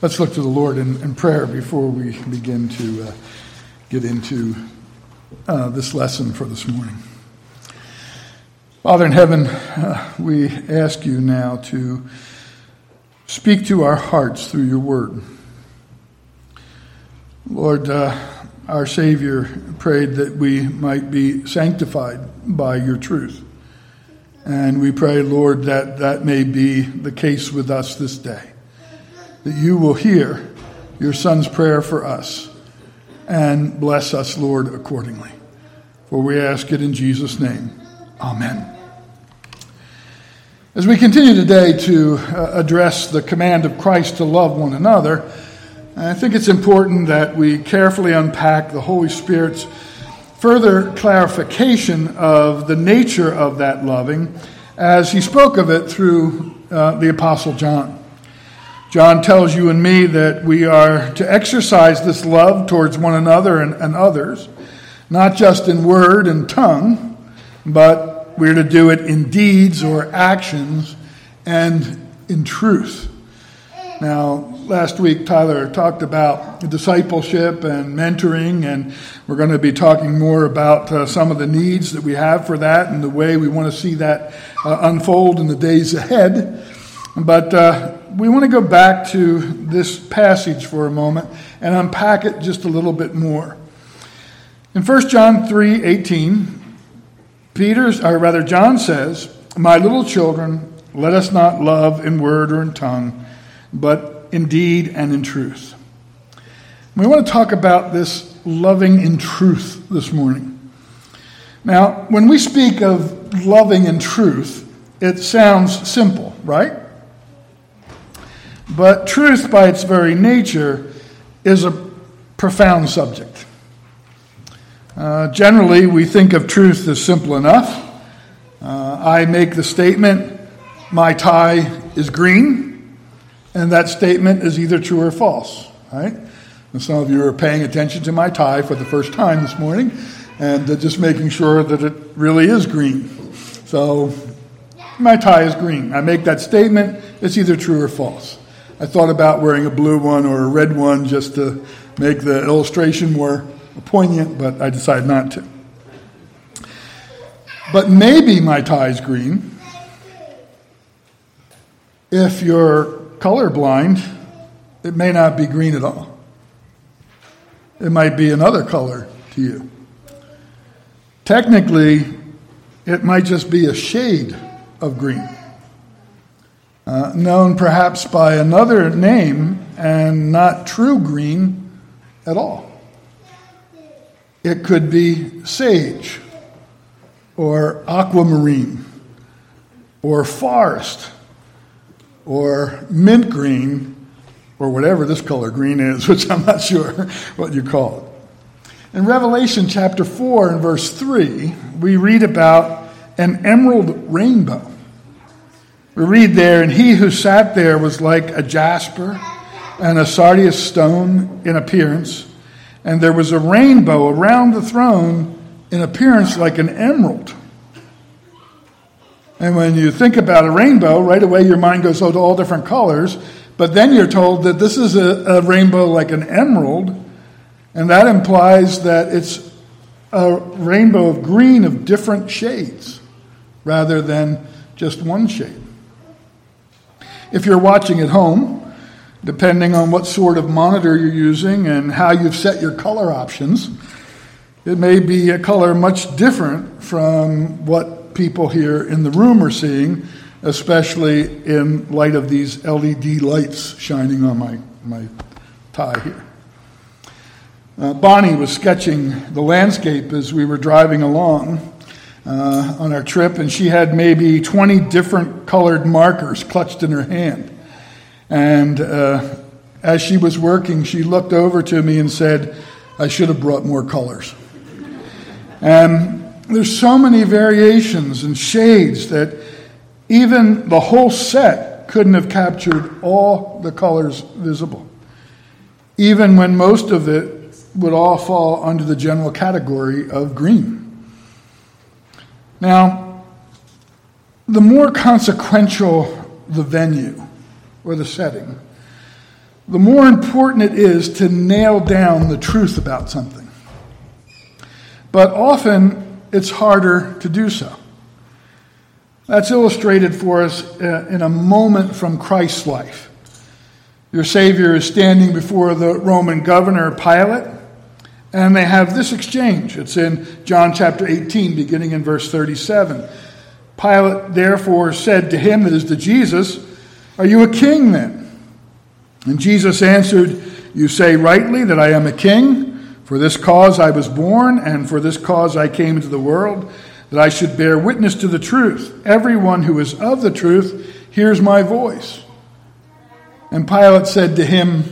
Let's look to the Lord in prayer before we begin to get into this lesson for this morning. Father in heaven, we ask you now to speak to our hearts through your word. Lord, our Savior prayed that we might be sanctified by your truth. And we pray, Lord, that may be the case with us this day, that you will hear your Son's prayer for us and bless us, Lord, accordingly. For we ask it in Jesus' name. Amen. As we continue today to address the command of Christ to love one another, I think it's important that we carefully unpack the Holy Spirit's further clarification of the nature of that loving as he spoke of it through the Apostle John. John tells you and me that we are to exercise this love towards one another and others, not just in word and tongue, but we're to do it in deeds or actions and in truth. Now, last week, Tyler talked about discipleship and mentoring, and we're going to be talking more about some of the needs that we have for that and the way we want to see that unfold in the days ahead. But we want to go back to this passage for a moment and unpack it just a little bit more. In 1 John 3:18, John says, "My little children, let us not love in word or in tongue, but in deed and in truth." We want to talk about this loving in truth this morning. Now, when we speak of loving in truth, it sounds simple, right? But truth, by its very nature, is a profound subject. Generally, we think of truth as simple enough. I make the statement, "My tie is green," and that statement is either true or false, right? And some of you are paying attention to my tie for the first time this morning and just making sure that it really is green. So, my tie is green. I make that statement, it's either true or false. I thought about wearing a blue one or a red one just to make the illustration more poignant, but I decided not to. But maybe my tie is green. If you're colorblind, it may not be green at all. It might be another color to you. Technically, it might just be a shade of green, known perhaps by another name and not true green at all. It could be sage or aquamarine or forest, or mint green, or whatever this color green is, which I'm not sure what you call it. In Revelation chapter 4 and verse 3, we read about an emerald rainbow. We read there, "And he who sat there was like a jasper and a sardius stone in appearance, and there was a rainbow around the throne in appearance like an emerald." And when you think about a rainbow, right away your mind goes to all different colors, but then you're told that this is a rainbow like an emerald, and that implies that it's a rainbow of green of different shades rather than just one shade. If you're watching at home, depending on what sort of monitor you're using and how you've set your color options, it may be a color much different from what people here in the room are seeing, especially in light of these LED lights shining on my tie here. Bonnie was sketching the landscape as we were driving along on our trip, and she had maybe 20 different colored markers clutched in her hand. And as she was working, she looked over to me and said, "I should have brought more colors." There's so many variations and shades that even the whole set couldn't have captured all the colors visible, even when most of it would all fall under the general category of green. Now, the more consequential the venue or the setting, the more important it is to nail down the truth about something. But often it's harder to do so. That's illustrated for us in a moment from Christ's life. Your Savior is standing before the Roman governor, Pilate, and they have this exchange. It's in John chapter 18, beginning in verse 37. Pilate therefore said to him, that is to Jesus, "Are you a king then?" And Jesus answered, "You say rightly that I am a king. For this cause I was born, and for this cause I came into the world, that I should bear witness to the truth. Everyone who is of the truth hears my voice." And Pilate said to him,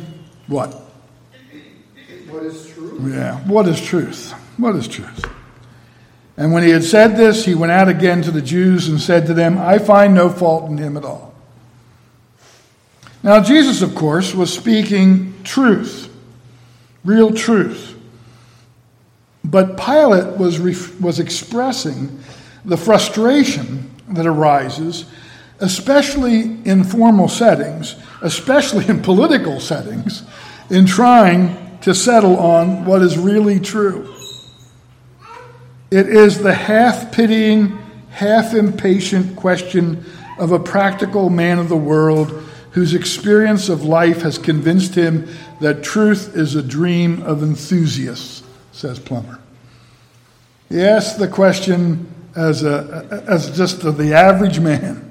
what? What is truth? Yeah, what is truth? What is truth? And when he had said this, he went out again to the Jews and said to them, "I find no fault in him at all." Now Jesus, of course, was speaking truth, real truth. But Pilate was expressing the frustration that arises, especially in formal settings, especially in political settings, in trying to settle on what is really true. It is the half-pitying, half-impatient question of a practical man of the world whose experience of life has convinced him that truth is a dream of enthusiasts, says Plummer. He asked the question as just the average man.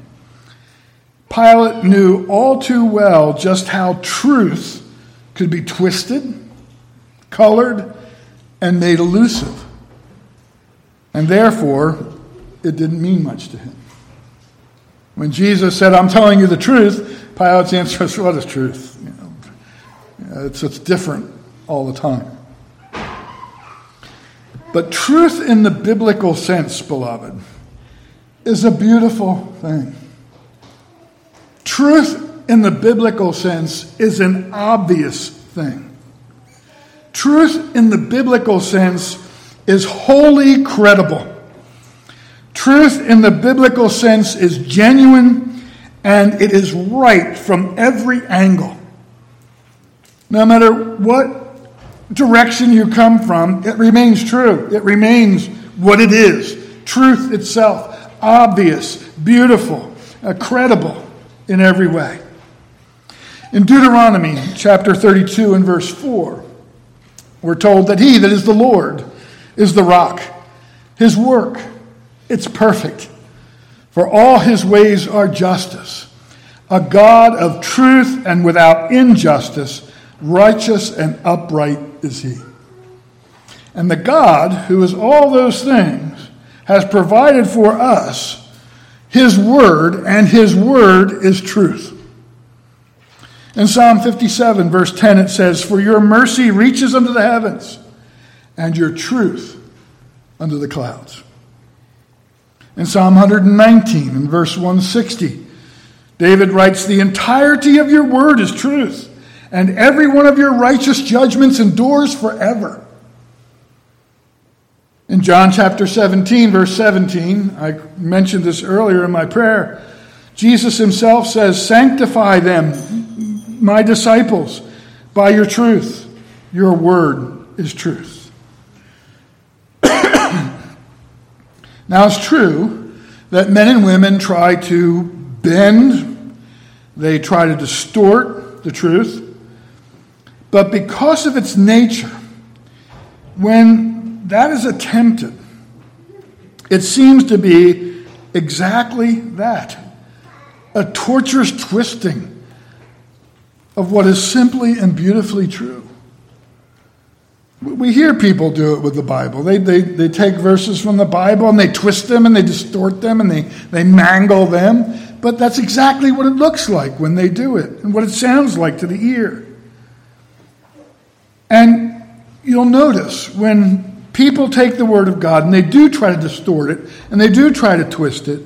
Pilate knew all too well just how truth could be twisted, colored, and made elusive. And therefore, it didn't mean much to him. When Jesus said, "I'm telling you the truth," Pilate's answer was, "What is truth?" It's different all the time. But truth in the biblical sense, beloved, is a beautiful thing. Truth in the biblical sense is an obvious thing. Truth in the biblical sense is wholly credible. Truth in the biblical sense is genuine, and it is right from every angle. No matter what direction you come from, it remains true. It remains what it is. Truth itself, obvious, beautiful, credible in every way. In Deuteronomy chapter 32 and verse 4, we're told that he that is the Lord is the rock. His work, it's perfect. For all his ways are justice. A God of truth and without injustice, righteous and upright is he. And the God who is all those things has provided for us his word, and his word is truth. In Psalm 57, verse 10, it says, "For your mercy reaches unto the heavens, and your truth unto the clouds." In Psalm 119, in verse 160, David writes, "The entirety of your word is truth, and every one of your righteous judgments endures forever." In John chapter 17, verse 17, I mentioned this earlier in my prayer, Jesus himself says, "Sanctify them, my disciples, by your truth. Your word is truth." Now it's true that men and women try to bend, they try to distort the truth. But because of its nature, when that is attempted, it seems to be exactly that, a torturous twisting of what is simply and beautifully true. We hear people do it with the Bible. They take verses from the Bible and they twist them and they distort them and they mangle them. But that's exactly what it looks like when they do it and what it sounds like to the ear. And you'll notice when people take the word of God and they do try to distort it and they do try to twist it,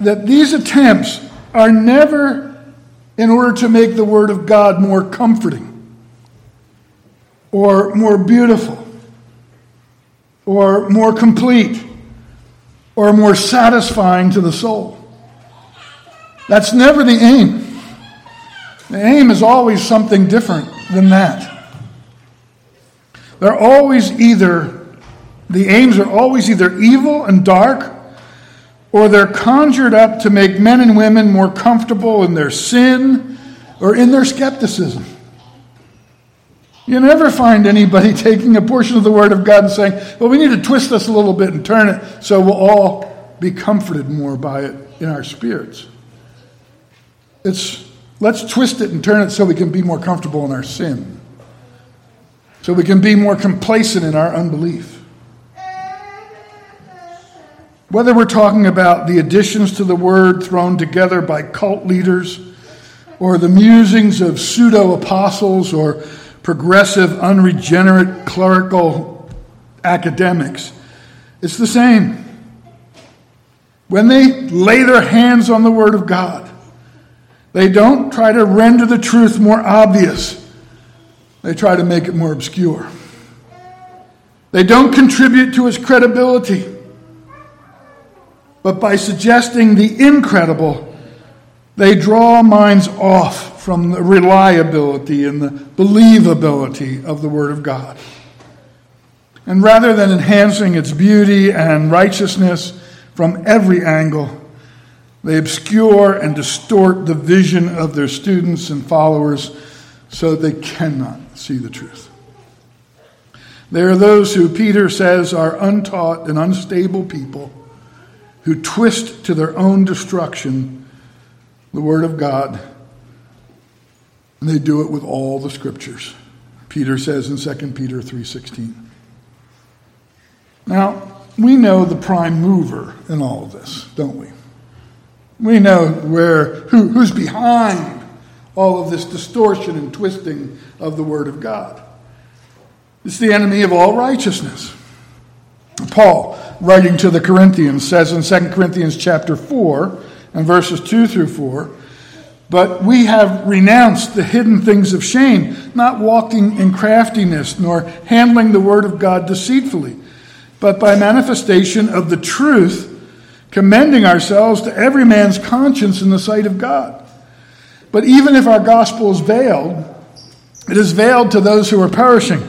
that these attempts are never in order to make the word of God more comforting or more beautiful or more complete or more satisfying to the soul. That's never the aim. The aim is always something different than that. The aims are always either evil and dark, or they're conjured up to make men and women more comfortable in their sin or in their skepticism. You never find anybody taking a portion of the Word of God and saying, well, we need to twist this a little bit and turn it so we'll all be comforted more by it in our spirits. It's, let's twist it and turn it so we can be more comfortable in our sin, so we can be more complacent in our unbelief. Whether we're talking about the additions to the Word thrown together by cult leaders, or the musings of pseudo-apostles, or progressive, unregenerate, clerical academics, it's the same. When they lay their hands on the Word of God, they don't try to render the truth more obvious. They try to make it more obscure. They don't contribute to its credibility, but by suggesting the incredible, they draw minds off from the reliability and the believability of the Word of God. And rather than enhancing its beauty and righteousness from every angle, they obscure and distort the vision of their students and followers so they cannot see the truth. They are those who, Peter says, are untaught and unstable people, who twist to their own destruction the Word of God, and they do it with all the Scriptures. Peter says in 2 Peter 3:16. Now, we know the prime mover in all of this, don't we? We know who's behind all of this distortion and twisting of the Word of God. It's the enemy of all righteousness. Paul, writing to the Corinthians, says in 2 Corinthians chapter 4 and verses 2 through 4, "But we have renounced the hidden things of shame, not walking in craftiness, nor handling the Word of God deceitfully, but by manifestation of the truth, commending ourselves to every man's conscience in the sight of God. But even if our gospel is veiled, it is veiled to those who are perishing,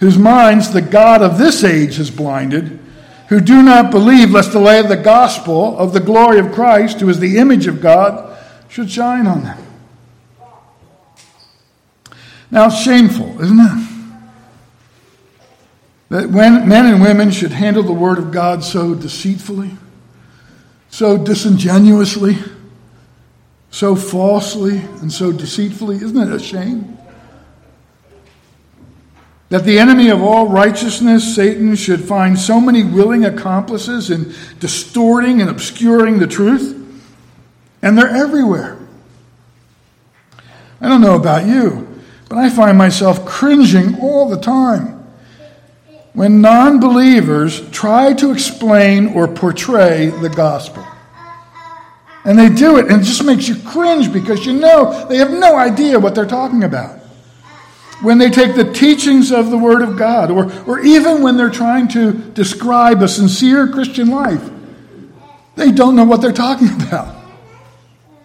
whose minds the God of this age has blinded, who do not believe, lest the light of the gospel of the glory of Christ, who is the image of God, should shine on them." Now, it's shameful, isn't it? That when men and women should handle the Word of God so deceitfully, so disingenuously, so falsely, and so deceitfully, isn't it a shame? That the enemy of all righteousness, Satan, should find so many willing accomplices in distorting and obscuring the truth. And they're everywhere. I don't know about you, but I find myself cringing all the time when non-believers try to explain or portray the gospel. And they do it, and it just makes you cringe because you know they have no idea what they're talking about. When they take the teachings of the Word of God, or even when they're trying to describe a sincere Christian life, they don't know what they're talking about.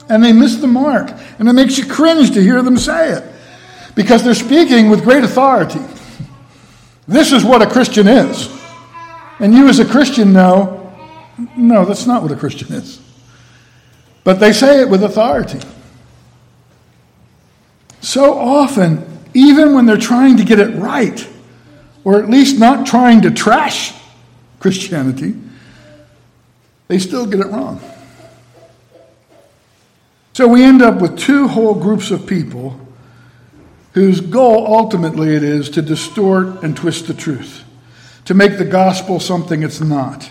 And they miss the mark. And it makes you cringe to hear them say it, because they're speaking with great authority. This is what a Christian is. And you as a Christian know, no, that's not what a Christian is. But they say it with authority. So often, even when they're trying to get it right, or at least not trying to trash Christianity, they still get it wrong. So we end up with two whole groups of people whose goal ultimately it is to distort and twist the truth, to make the gospel something it's not,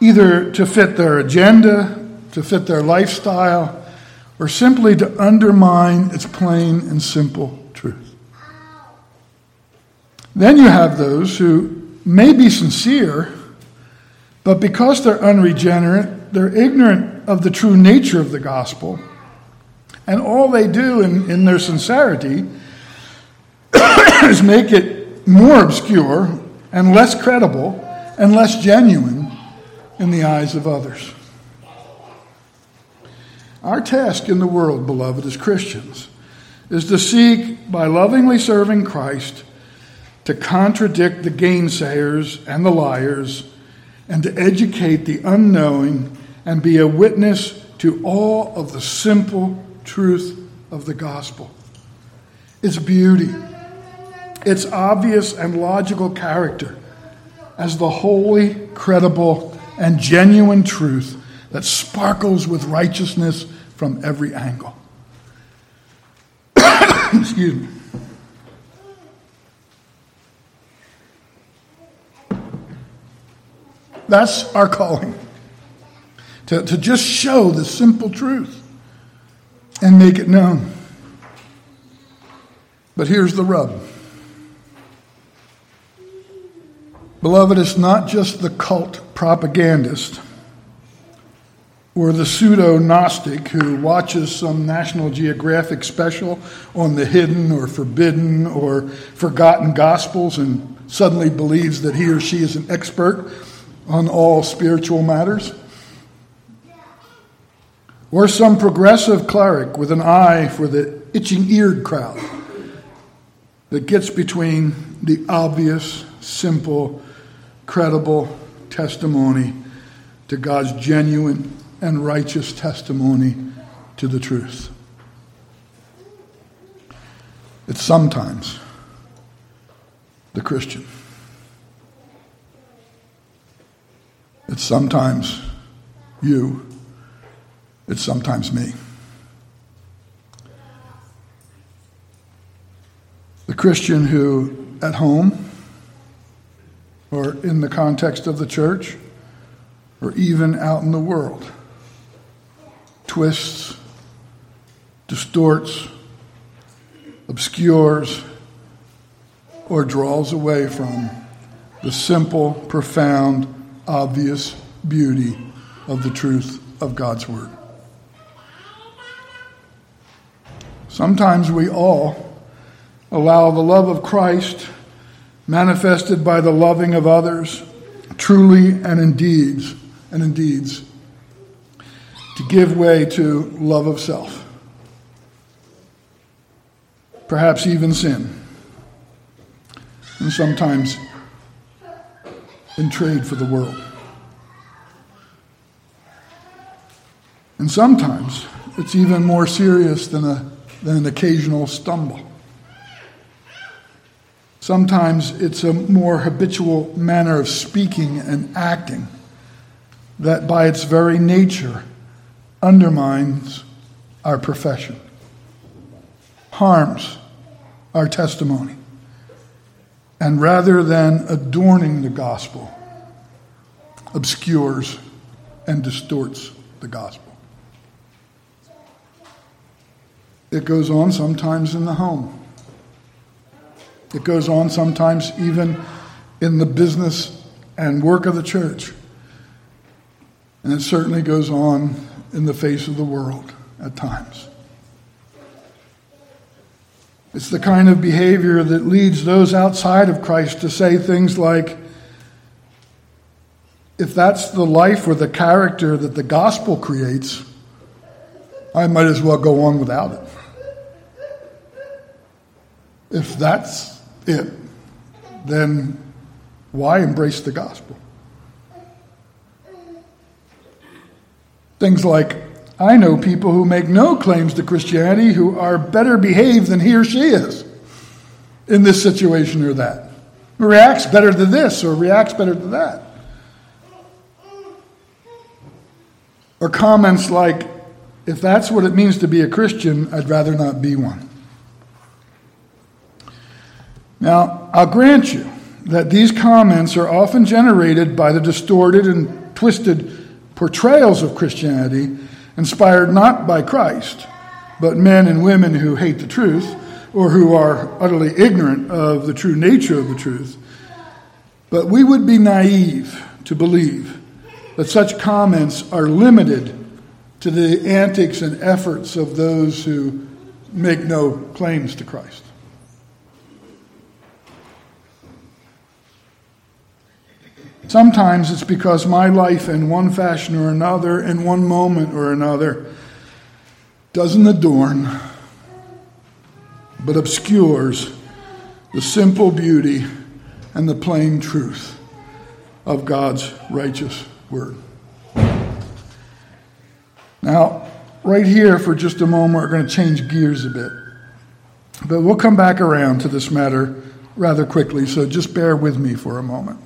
either to fit their agenda, to fit their lifestyle, or simply to undermine its plain and simple truth. Then you have those who may be sincere, but because they're unregenerate, they're ignorant of the true nature of the gospel, and all they do in their sincerity is make it more obscure and less credible and less genuine in the eyes of others. Our task in the world, beloved, as Christians, is to seek, by lovingly serving Christ, to contradict the gainsayers and the liars, and to educate the unknowing and be a witness to all of the simple truth of the gospel. Its beauty, its obvious and logical character as the holy, credible, and genuine truth that sparkles with righteousness from every angle. Excuse me. That's our calling, to just show the simple truth and make it known. But here's the rub. Beloved, it's not just the cult propagandist or the pseudo-Gnostic who watches some National Geographic special on the hidden or forbidden or forgotten gospels and suddenly believes that he or she is an expert on all spiritual matters, or some progressive cleric with an eye for the itching-eared crowd that gets between the obvious, simple, credible testimony to God's genuine and righteous testimony to the truth. It's sometimes the Christian. It's sometimes you. It's sometimes me. The Christian who, at home, or in the context of the church, or even out in the world, twists, distorts, obscures, or draws away from the simple, profound, obvious beauty of the truth of God's word. Sometimes we all allow the love of Christ, manifested by the loving of others, truly and in deeds, to give way to love of self, perhaps even sin, and sometimes in trade for the world. And sometimes it's even more serious than an occasional stumble. Sometimes it's a more habitual manner of speaking and acting that by its very nature undermines our profession, harms our testimony. And rather than adorning the gospel, obscures and distorts the gospel. It goes on sometimes in the home. It goes on sometimes even in the business and work of the church. And it certainly goes on in the face of the world at times. It's the kind of behavior that leads those outside of Christ to say things like, if that's the life or the character that the gospel creates, I might as well go on without it. If that's it, then why embrace the gospel? Things like, I know people who make no claims to Christianity who are better behaved than he or she is in this situation or that, who reacts better to this or reacts better to that. Or comments like, if that's what it means to be a Christian, I'd rather not be one. Now, I'll grant you that these comments are often generated by the distorted and twisted portrayals of Christianity, inspired not by Christ, but men and women who hate the truth or who are utterly ignorant of the true nature of the truth. But we would be naive to believe that such comments are limited to the antics and efforts of those who make no claims to Christ. Sometimes it's because my life in one fashion or another, in one moment or another, doesn't adorn, but obscures the simple beauty and the plain truth of God's righteous word. Now, right here for just a moment, we're going to change gears a bit. But we'll come back around to this matter rather quickly, so just bear with me for a moment.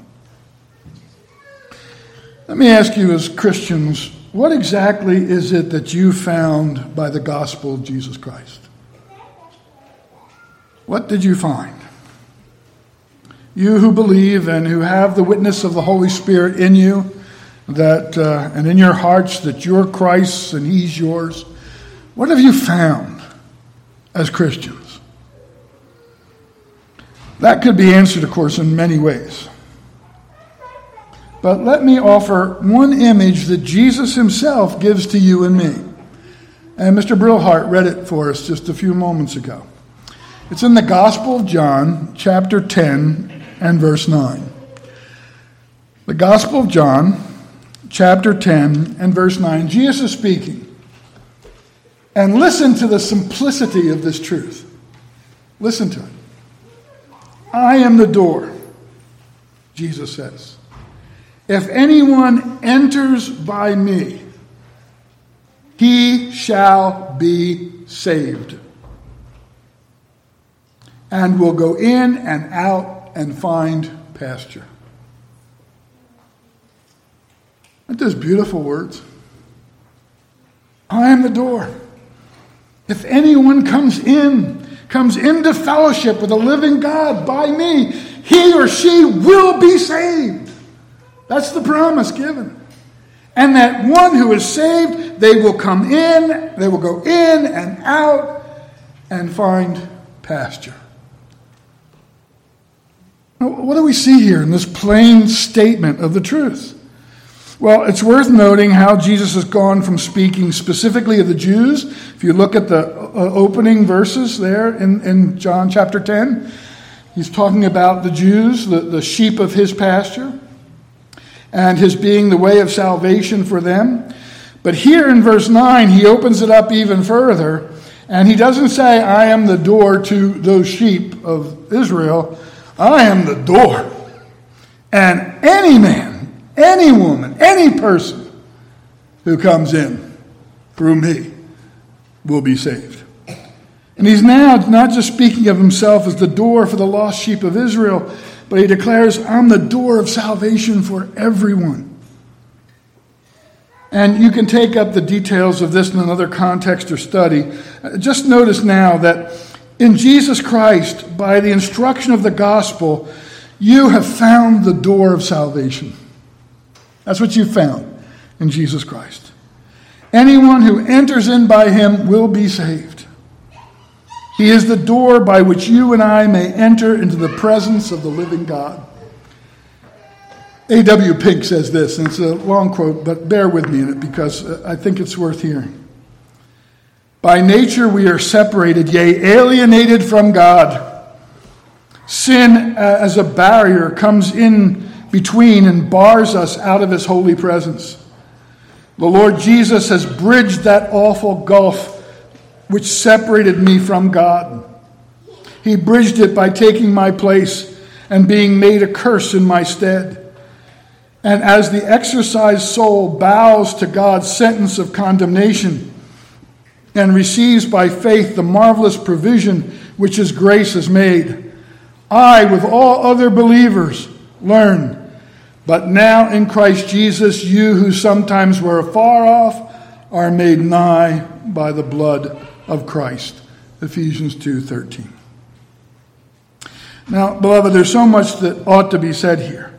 Let me ask you as Christians, what exactly is it that you found by the gospel of Jesus Christ? What did you find? You who believe and who have the witness of the Holy Spirit in you, that and in your hearts that you're Christ's and he's yours, what have you found as Christians? That could be answered, of course, in many ways. But let me offer one image that Jesus himself gives to you and me. And Mr. Brillhart read it for us just a few moments ago. It's in the Gospel of John, chapter 10 and verse 9. The Gospel of John, chapter 10 and verse 9. Jesus is speaking. And listen to the simplicity of this truth. Listen to it. I am the door, Jesus says. If anyone enters by me, he shall be saved, and will go in and out and find pasture. Aren't those beautiful words? I am the door. If anyone comes into fellowship with the living God by me, he or she will be saved. That's the promise given. And that one who is saved, they will come in, they will go in and out and find pasture. Now, what do we see here in this plain statement of the truth? Well, it's worth noting how Jesus has gone from speaking specifically of the Jews. If you look at the opening verses there in John chapter 10, he's talking about the Jews, the sheep of his pasture, and his being the way of salvation for them. But here in verse 9, he opens it up even further, and he doesn't say, I am the door to those sheep of Israel. I am the door. And any man, any woman, any person who comes in through me will be saved. And he's now not just speaking of himself as the door for the lost sheep of Israel, but he declares, I'm the door of salvation for everyone. And you can take up the details of this in another context or study. Just notice now that in Jesus Christ, by the instruction of the gospel, you have found the door of salvation. That's what you found in Jesus Christ. Anyone who enters in by him will be saved. He is the door by which you and I may enter into the presence of the living God. A.W. Pink says this, and it's a long quote, but bear with me in it because I think it's worth hearing. By nature we are separated, yea, alienated from God. Sin as a barrier comes in between and bars us out of his holy presence. The Lord Jesus has bridged that awful gulf which separated me from God. He bridged it by taking my place and being made a curse in my stead. And as the exercised soul bows to God's sentence of condemnation and receives by faith the marvelous provision which his grace has made, I, with all other believers, learn, but now in Christ Jesus, you who sometimes were afar off are made nigh by the blood of Christ. Ephesians 2:13. Now, beloved, there's so much that ought to be said here,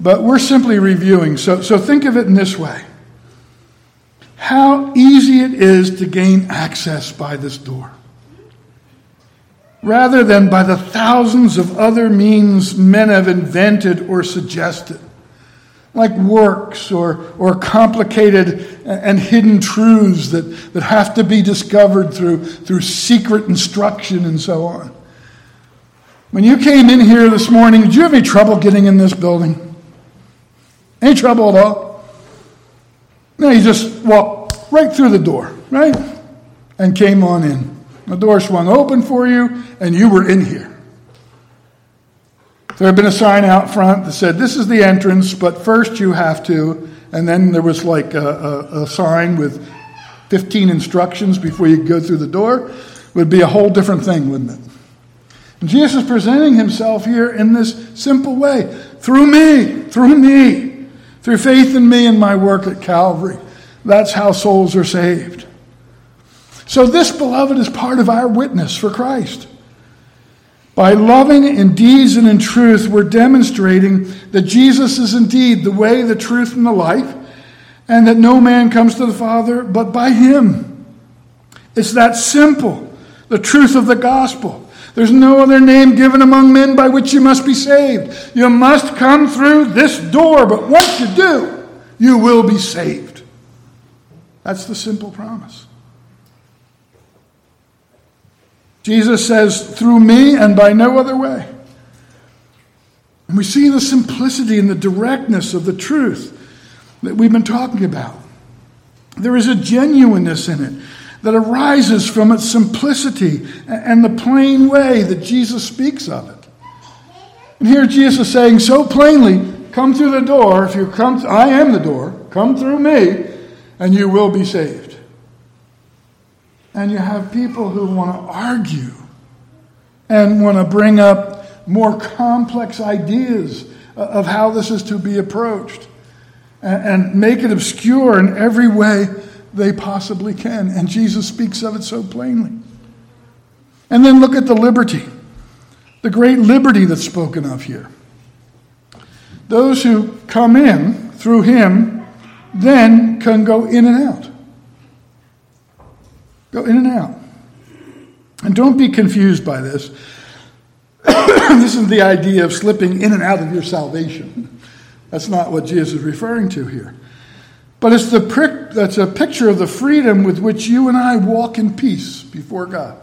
but we're simply reviewing. So think of it in this way. How easy it is to gain access by this door, rather than by the thousands of other means men have invented or suggested, like works or complicated and hidden truths that have to be discovered through secret instruction and so on. When you came in here this morning, did you have any trouble getting in this building? Any trouble at all? No, you just walked right through the door, right? and came on in. The door swung open for you, and you were in here. There had been a sign out front that said, this is the entrance, but first you have to, and then there was like a sign with 15 instructions before you could go through the door. It would be a whole different thing, wouldn't it? And Jesus is presenting himself here in this simple way. Through me, through faith in me and my work at Calvary. That's how souls are saved. So this, beloved, is part of our witness for Christ. By loving in deeds and in truth, we're demonstrating that Jesus is indeed the way, the truth, and the life, and that no man comes to the Father but by him. It's that simple, the truth of the gospel. There's no other name given among men by which you must be saved. You must come through this door, but once you do, you will be saved. That's the simple promise. Jesus says, through me and by no other way. And we see the simplicity and the directness of the truth that we've been talking about. There is a genuineness in it that arises from its simplicity and the plain way that Jesus speaks of it. And here Jesus is saying so plainly, come through the door. If you come, I am the door. Come through me and you will be saved. And you have people who want to argue and want to bring up more complex ideas of how this is to be approached and make it obscure in every way they possibly can. And Jesus speaks of it so plainly. And then look at the liberty, the great liberty that's spoken of here. Those who come in through him then can go in and out. Go in and out. And don't be confused by this. This is the idea of slipping in and out of your salvation. That's not what Jesus is referring to here. But it's that's a picture of the freedom with which you and I walk in peace before God.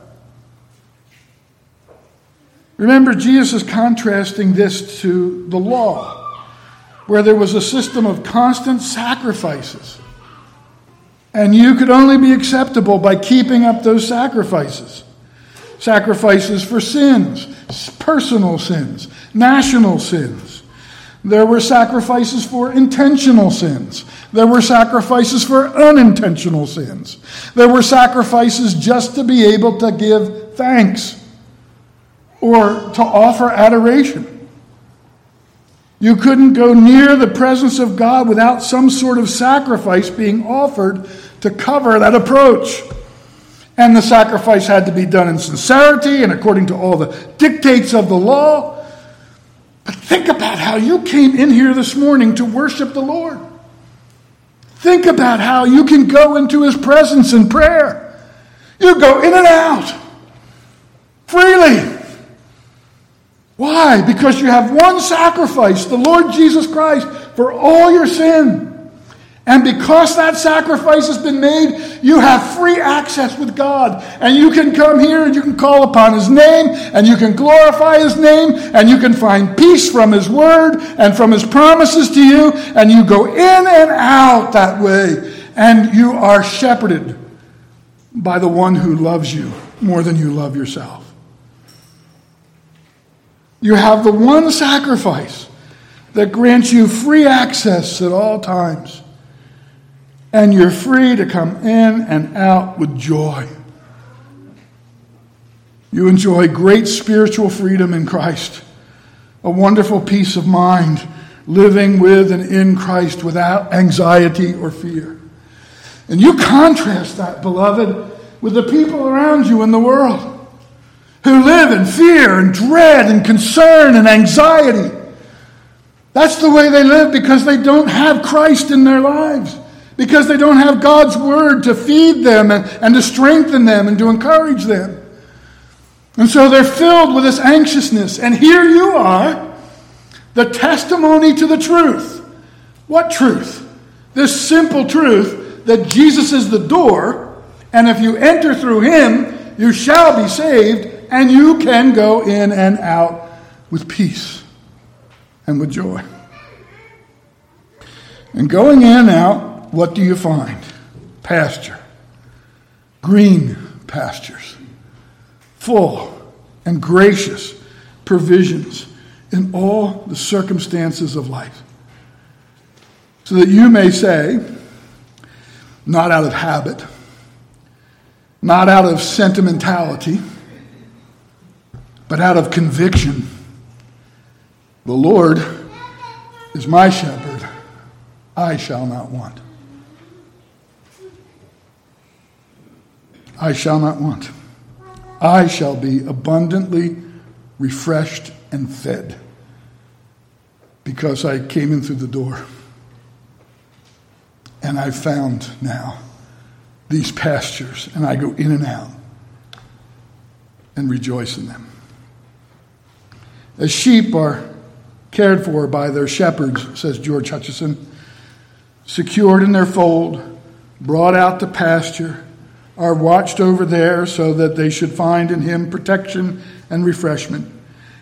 Remember, Jesus is contrasting this to the law, where there was a system of constant sacrifices. And you could only be acceptable by keeping up those sacrifices. Sacrifices for sins, personal sins, national sins. There were sacrifices for intentional sins. There were sacrifices for unintentional sins. There were sacrifices just to be able to give thanks or to offer adoration. You couldn't go near the presence of God without some sort of sacrifice being offered to cover that approach. And the sacrifice had to be done in sincerity and according to all the dictates of the law. But think about how you came in here this morning to worship the Lord. Think about how you can go into his presence in prayer. You go in and out freely. Why? Because you have one sacrifice, the Lord Jesus Christ, for all your sin. And because that sacrifice has been made, you have free access with God. And you can come here and you can call upon his name and you can glorify his name and you can find peace from his word and from his promises to you. And you go in and out that way. And you are shepherded by the one who loves you more than you love yourself. You have the one sacrifice that grants you free access at all times. And you're free to come in and out with joy. You enjoy great spiritual freedom in Christ, a wonderful peace of mind, living with and in Christ without anxiety or fear. And you contrast that, beloved, with the people around you in the world who live in fear and dread and concern and anxiety. That's the way they live because they don't have Christ in their lives. Because they don't have God's word to feed them and to strengthen them and to encourage them. And so they're filled with this anxiousness. And here you are, the testimony to the truth. What truth? This simple truth that Jesus is the door, and if you enter through him, you shall be saved, and you can go in and out with peace and with joy. And going in and out, what do you find? Pasture, green, pastures, full and gracious provisions in all the circumstances of life, so that you may say, not out of habit, not out of sentimentality, but out of conviction, the Lord is my shepherd, I shall not want. I shall not want. I shall be abundantly refreshed and fed because I came in through the door and I found now these pastures and I go in and out and rejoice in them. As sheep are cared for by their shepherds, says George Hutchison, secured in their fold, brought out to pasture, are watched over there so that they should find in him protection and refreshment.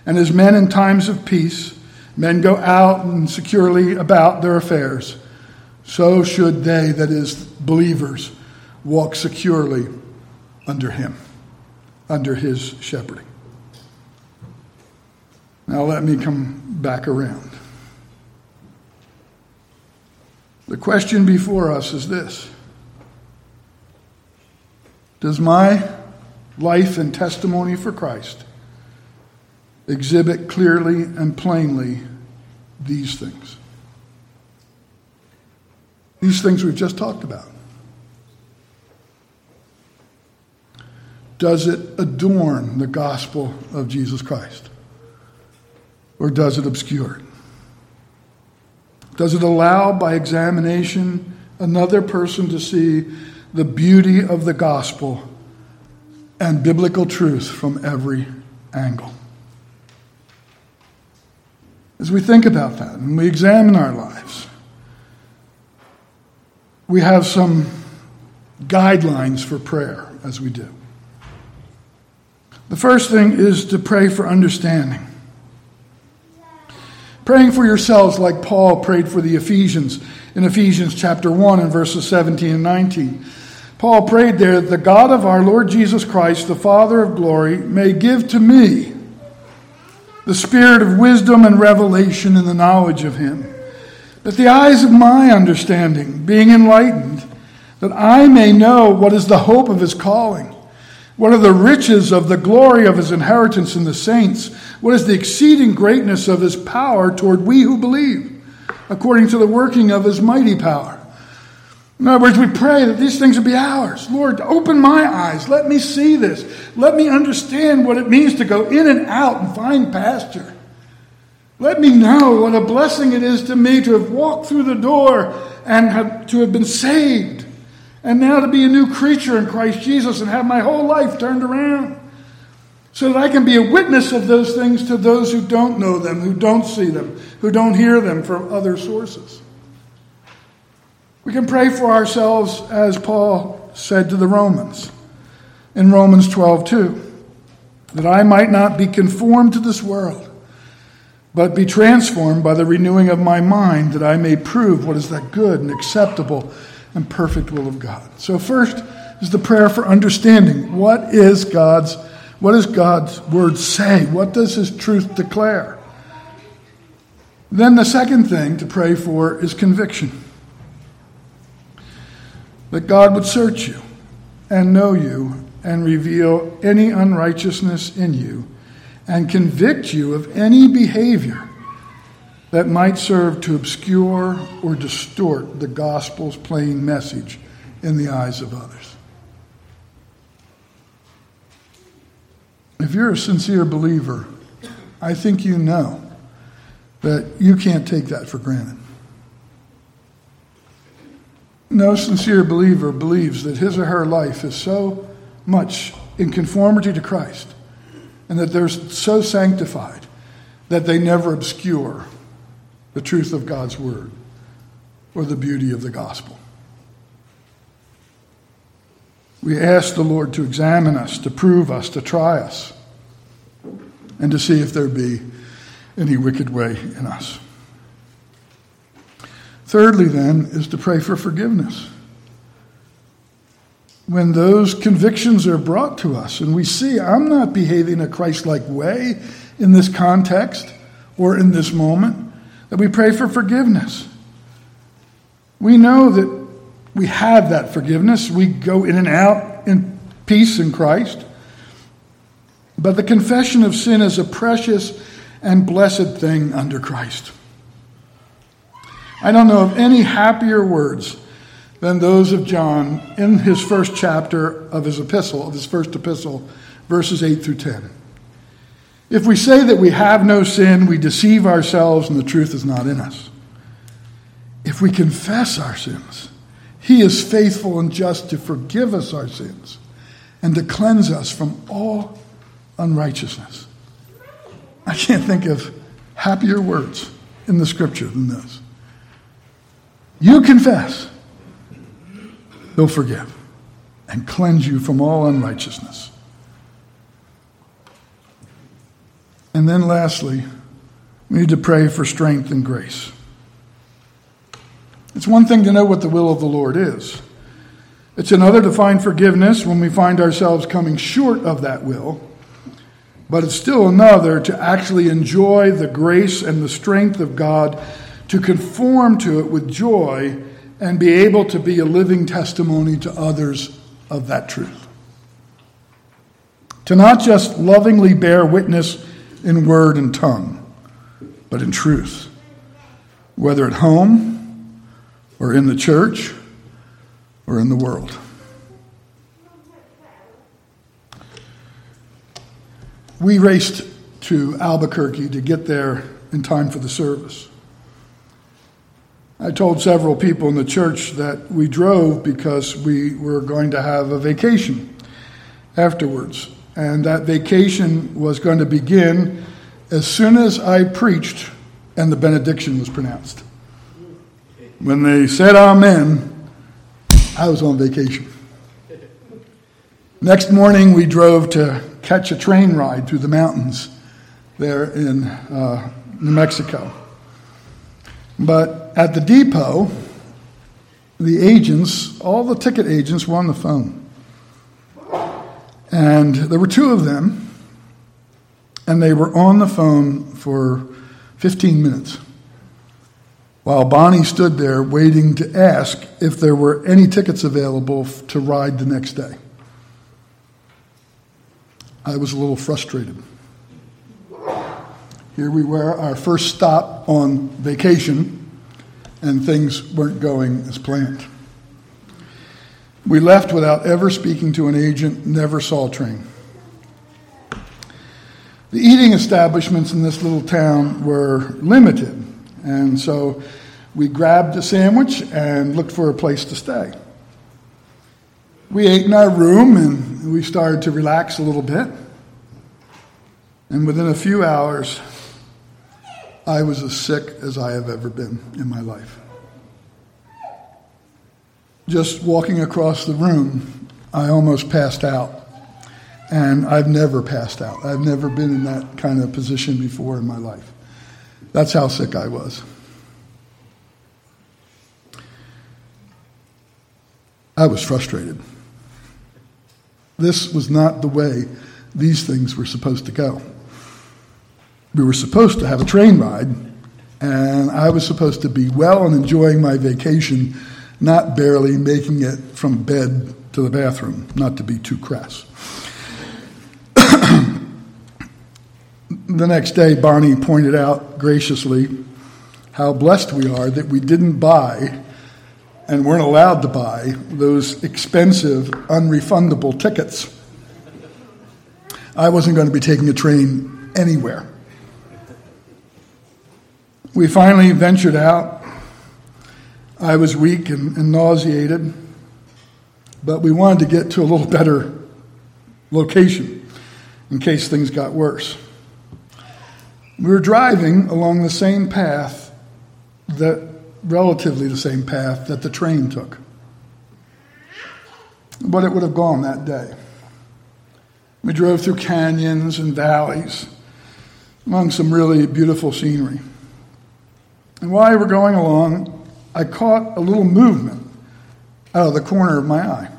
And as men in times of peace, men go out and securely about their affairs, so should they, that is, believers, walk securely under him, under his shepherding. Now let me come back around. The question before us is this. Does my life and testimony for Christ exhibit clearly and plainly these things? These things we've just talked about. Does it adorn the gospel of Jesus Christ? Or does it obscure it? Does it allow by examination another person to see the beauty of the gospel and biblical truth from every angle? As we think about that and we examine our lives, we have some guidelines for prayer as we do. The first thing is to pray for understanding. Praying for yourselves like Paul prayed for the Ephesians in Ephesians chapter 1 and verses 17 and 19. Paul prayed there, the God of our Lord Jesus Christ, the Father of glory, may give to me the spirit of wisdom and revelation in the knowledge of him, that the eyes of my understanding, being enlightened, that I may know what is the hope of his calling, what are the riches of the glory of his inheritance in the saints, what is the exceeding greatness of his power toward we who believe, according to the working of his mighty power. In other words, we pray that these things would be ours. Lord, open my eyes. Let me see this. Let me understand what it means to go in and out and find pasture. Let me know what a blessing it is to me to have walked through the door and to have been saved and now to be a new creature in Christ Jesus and have my whole life turned around so that I can be a witness of those things to those who don't know them, who don't see them, who don't hear them from other sources. We can pray for ourselves as Paul said to the Romans in Romans 12:2, that I might not be conformed to this world, but be transformed by the renewing of my mind, that I may prove what is that good and acceptable and perfect will of God. So first is the prayer for understanding. What does God's word say? What does his truth declare? Then the second thing to pray for is conviction. That God would search you and know you and reveal any unrighteousness in you and convict you of any behavior that might serve to obscure or distort the gospel's plain message in the eyes of others. If you're a sincere believer, I think you know that you can't take that for granted. No sincere believer believes that his or her life is so much in conformity to Christ and that they're so sanctified that they never obscure the truth of God's word or the beauty of the gospel. We ask the Lord to examine us, to prove us, to try us, and to see if there be any wicked way in us. Thirdly, then, is to pray for forgiveness. when those convictions are brought to us and we see I'm not behaving a Christ-like way in this context or in this moment, that we pray for forgiveness. We know that we have that forgiveness. We go in and out in peace in Christ. But the confession of sin is a precious and blessed thing under Christ. I don't know of any happier words than those of John in his first chapter of his epistle, of his first epistle, verses 8 through 10. If we say that we have no sin, we deceive ourselves and the truth is not in us. If we confess our sins, he is faithful and just to forgive us our sins and to cleanse us from all unrighteousness. I can't think of happier words in the scripture than this. You confess, he'll forgive and cleanse you from all unrighteousness. And then lastly, we need to pray for strength and grace. It's one thing to know what the will of the Lord is. It's another to find forgiveness when we find ourselves coming short of that will. But it's still another to actually enjoy the grace and the strength of God, to conform to it with joy and be able to be a living testimony to others of that truth. To not just lovingly bear witness in word and tongue, but in truth, whether at home or in the church or in the world. We raced to Albuquerque to get there in time for the service. I told several people in the church that we drove because we were going to have a vacation afterwards. And that vacation was going to begin as soon as I preached and the benediction was pronounced. When they said amen, I was on vacation. Next morning, we drove to catch a train ride through the mountains there in New Mexico. But at the depot, the agents, all the ticket agents were on the phone. And there were two of them, and they were on the phone for 15 minutes while Bonnie stood there waiting to ask if there were any tickets available to ride the next day. I was a little frustrated. Here we were, our first stop on vacation, and things weren't going as planned. We left without ever speaking to an agent, never saw a train. The eating establishments in this little town were limited, and so we grabbed a sandwich and looked for a place to stay. We ate in our room, and we started to relax a little bit. And within a few hours, I was as sick as I have ever been in my life. Just walking across the room, I almost passed out. And I've never passed out. I've never been in that kind of position before in my life. That's how sick I was. I was frustrated. This was not the way these things were supposed to go. We were supposed to have a train ride, and I was supposed to be well and enjoying my vacation, not barely making it from bed to the bathroom, not to be too crass. The next day, Bonnie pointed out graciously how blessed we are that we didn't buy and weren't allowed to buy those expensive, unrefundable tickets. I wasn't going to be taking a train anywhere. We finally ventured out. I was weak and nauseated, but we wanted to get to a little better location in case things got worse. We were driving along the same path that the train took. But it would have gone that day. We drove through canyons and valleys among some really beautiful scenery. And while we were going along, I caught a little movement out of the corner of my eye.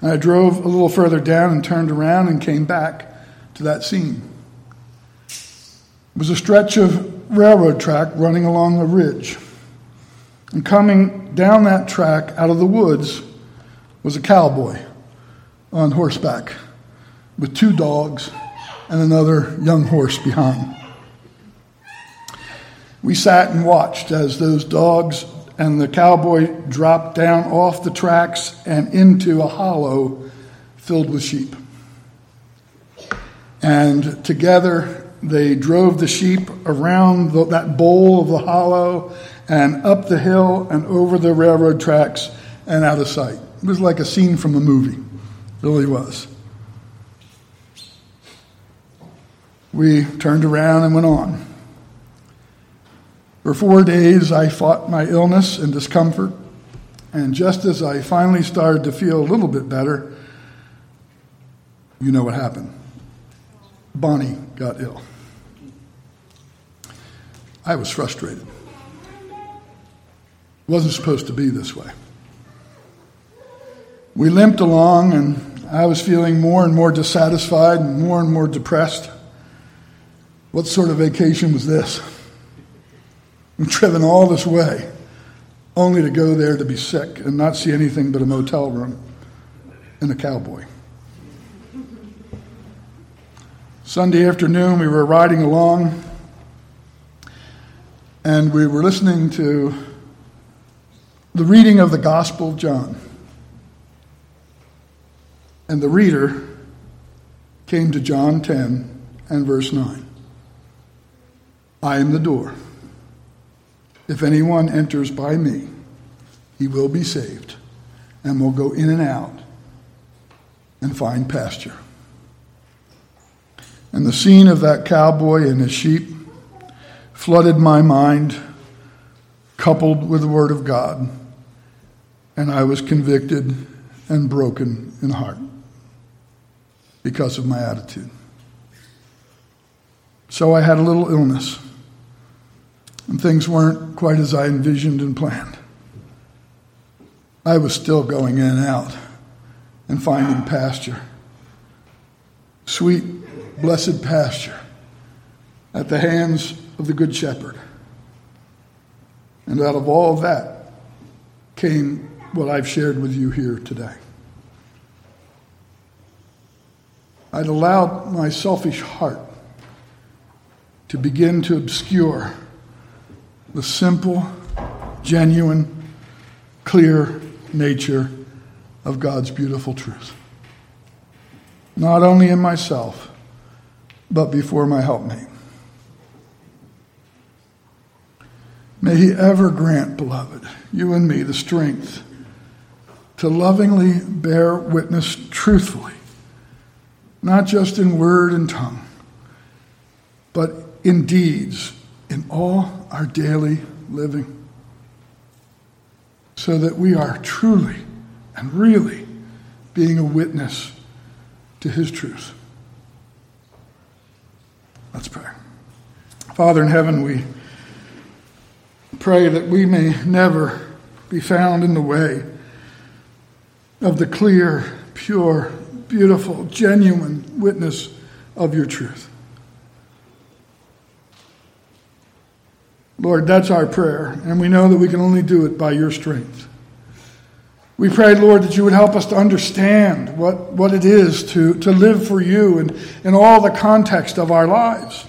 And I drove a little further down and turned around and came back to that scene. It was a stretch of railroad track running along a ridge. And coming down that track out of the woods was a cowboy on horseback with two dogs and another young horse behind. We sat and watched as those dogs and the cowboy dropped down off the tracks and into a hollow filled with sheep. And together they drove the sheep around that bowl of the hollow and up the hill and over the railroad tracks and out of sight. It was like a scene from a movie. It really was. We turned around and went on. For 4 days, I fought my illness and discomfort, and just as I finally started to feel a little bit better, you know what happened. Bonnie got ill. I was frustrated. It wasn't supposed to be this way. We limped along, and I was feeling more and more dissatisfied and more depressed. What sort of vacation was this? I'm driven all this way, only to go there to be sick and not see anything but a motel room and a cowboy. Sunday afternoon, we were riding along, and we were listening to the reading of the Gospel of John. And the reader came to John 10 and verse 9. I am the door. If anyone enters by me, he will be saved and will go in and out and find pasture. And the scene of that cowboy and his sheep flooded my mind, coupled with the Word of God, and I was convicted and broken in heart because of my attitude. So I had a little illness. And things weren't quite as I envisioned and planned. I was still going in and out and finding pasture. Sweet, blessed pasture at the hands of the Good Shepherd. And out of all that came what I've shared with you here today. I'd allowed my selfish heart to begin to obscure the simple, genuine, clear nature of God's beautiful truth. Not only in myself, but before my helpmate. May he ever grant, beloved, you and me the strength to lovingly bear witness truthfully, not just in word and tongue, but in deeds, in all our daily living, so that we are truly and really being a witness to his truth. Let's pray. Father in heaven, we pray that we may never be found in the way of the clear, pure, beautiful, genuine witness of your truth. Lord, that's our prayer, and we know that we can only do it by your strength. We pray, Lord, that you would help us to understand what it is to live for you and in all the context of our lives.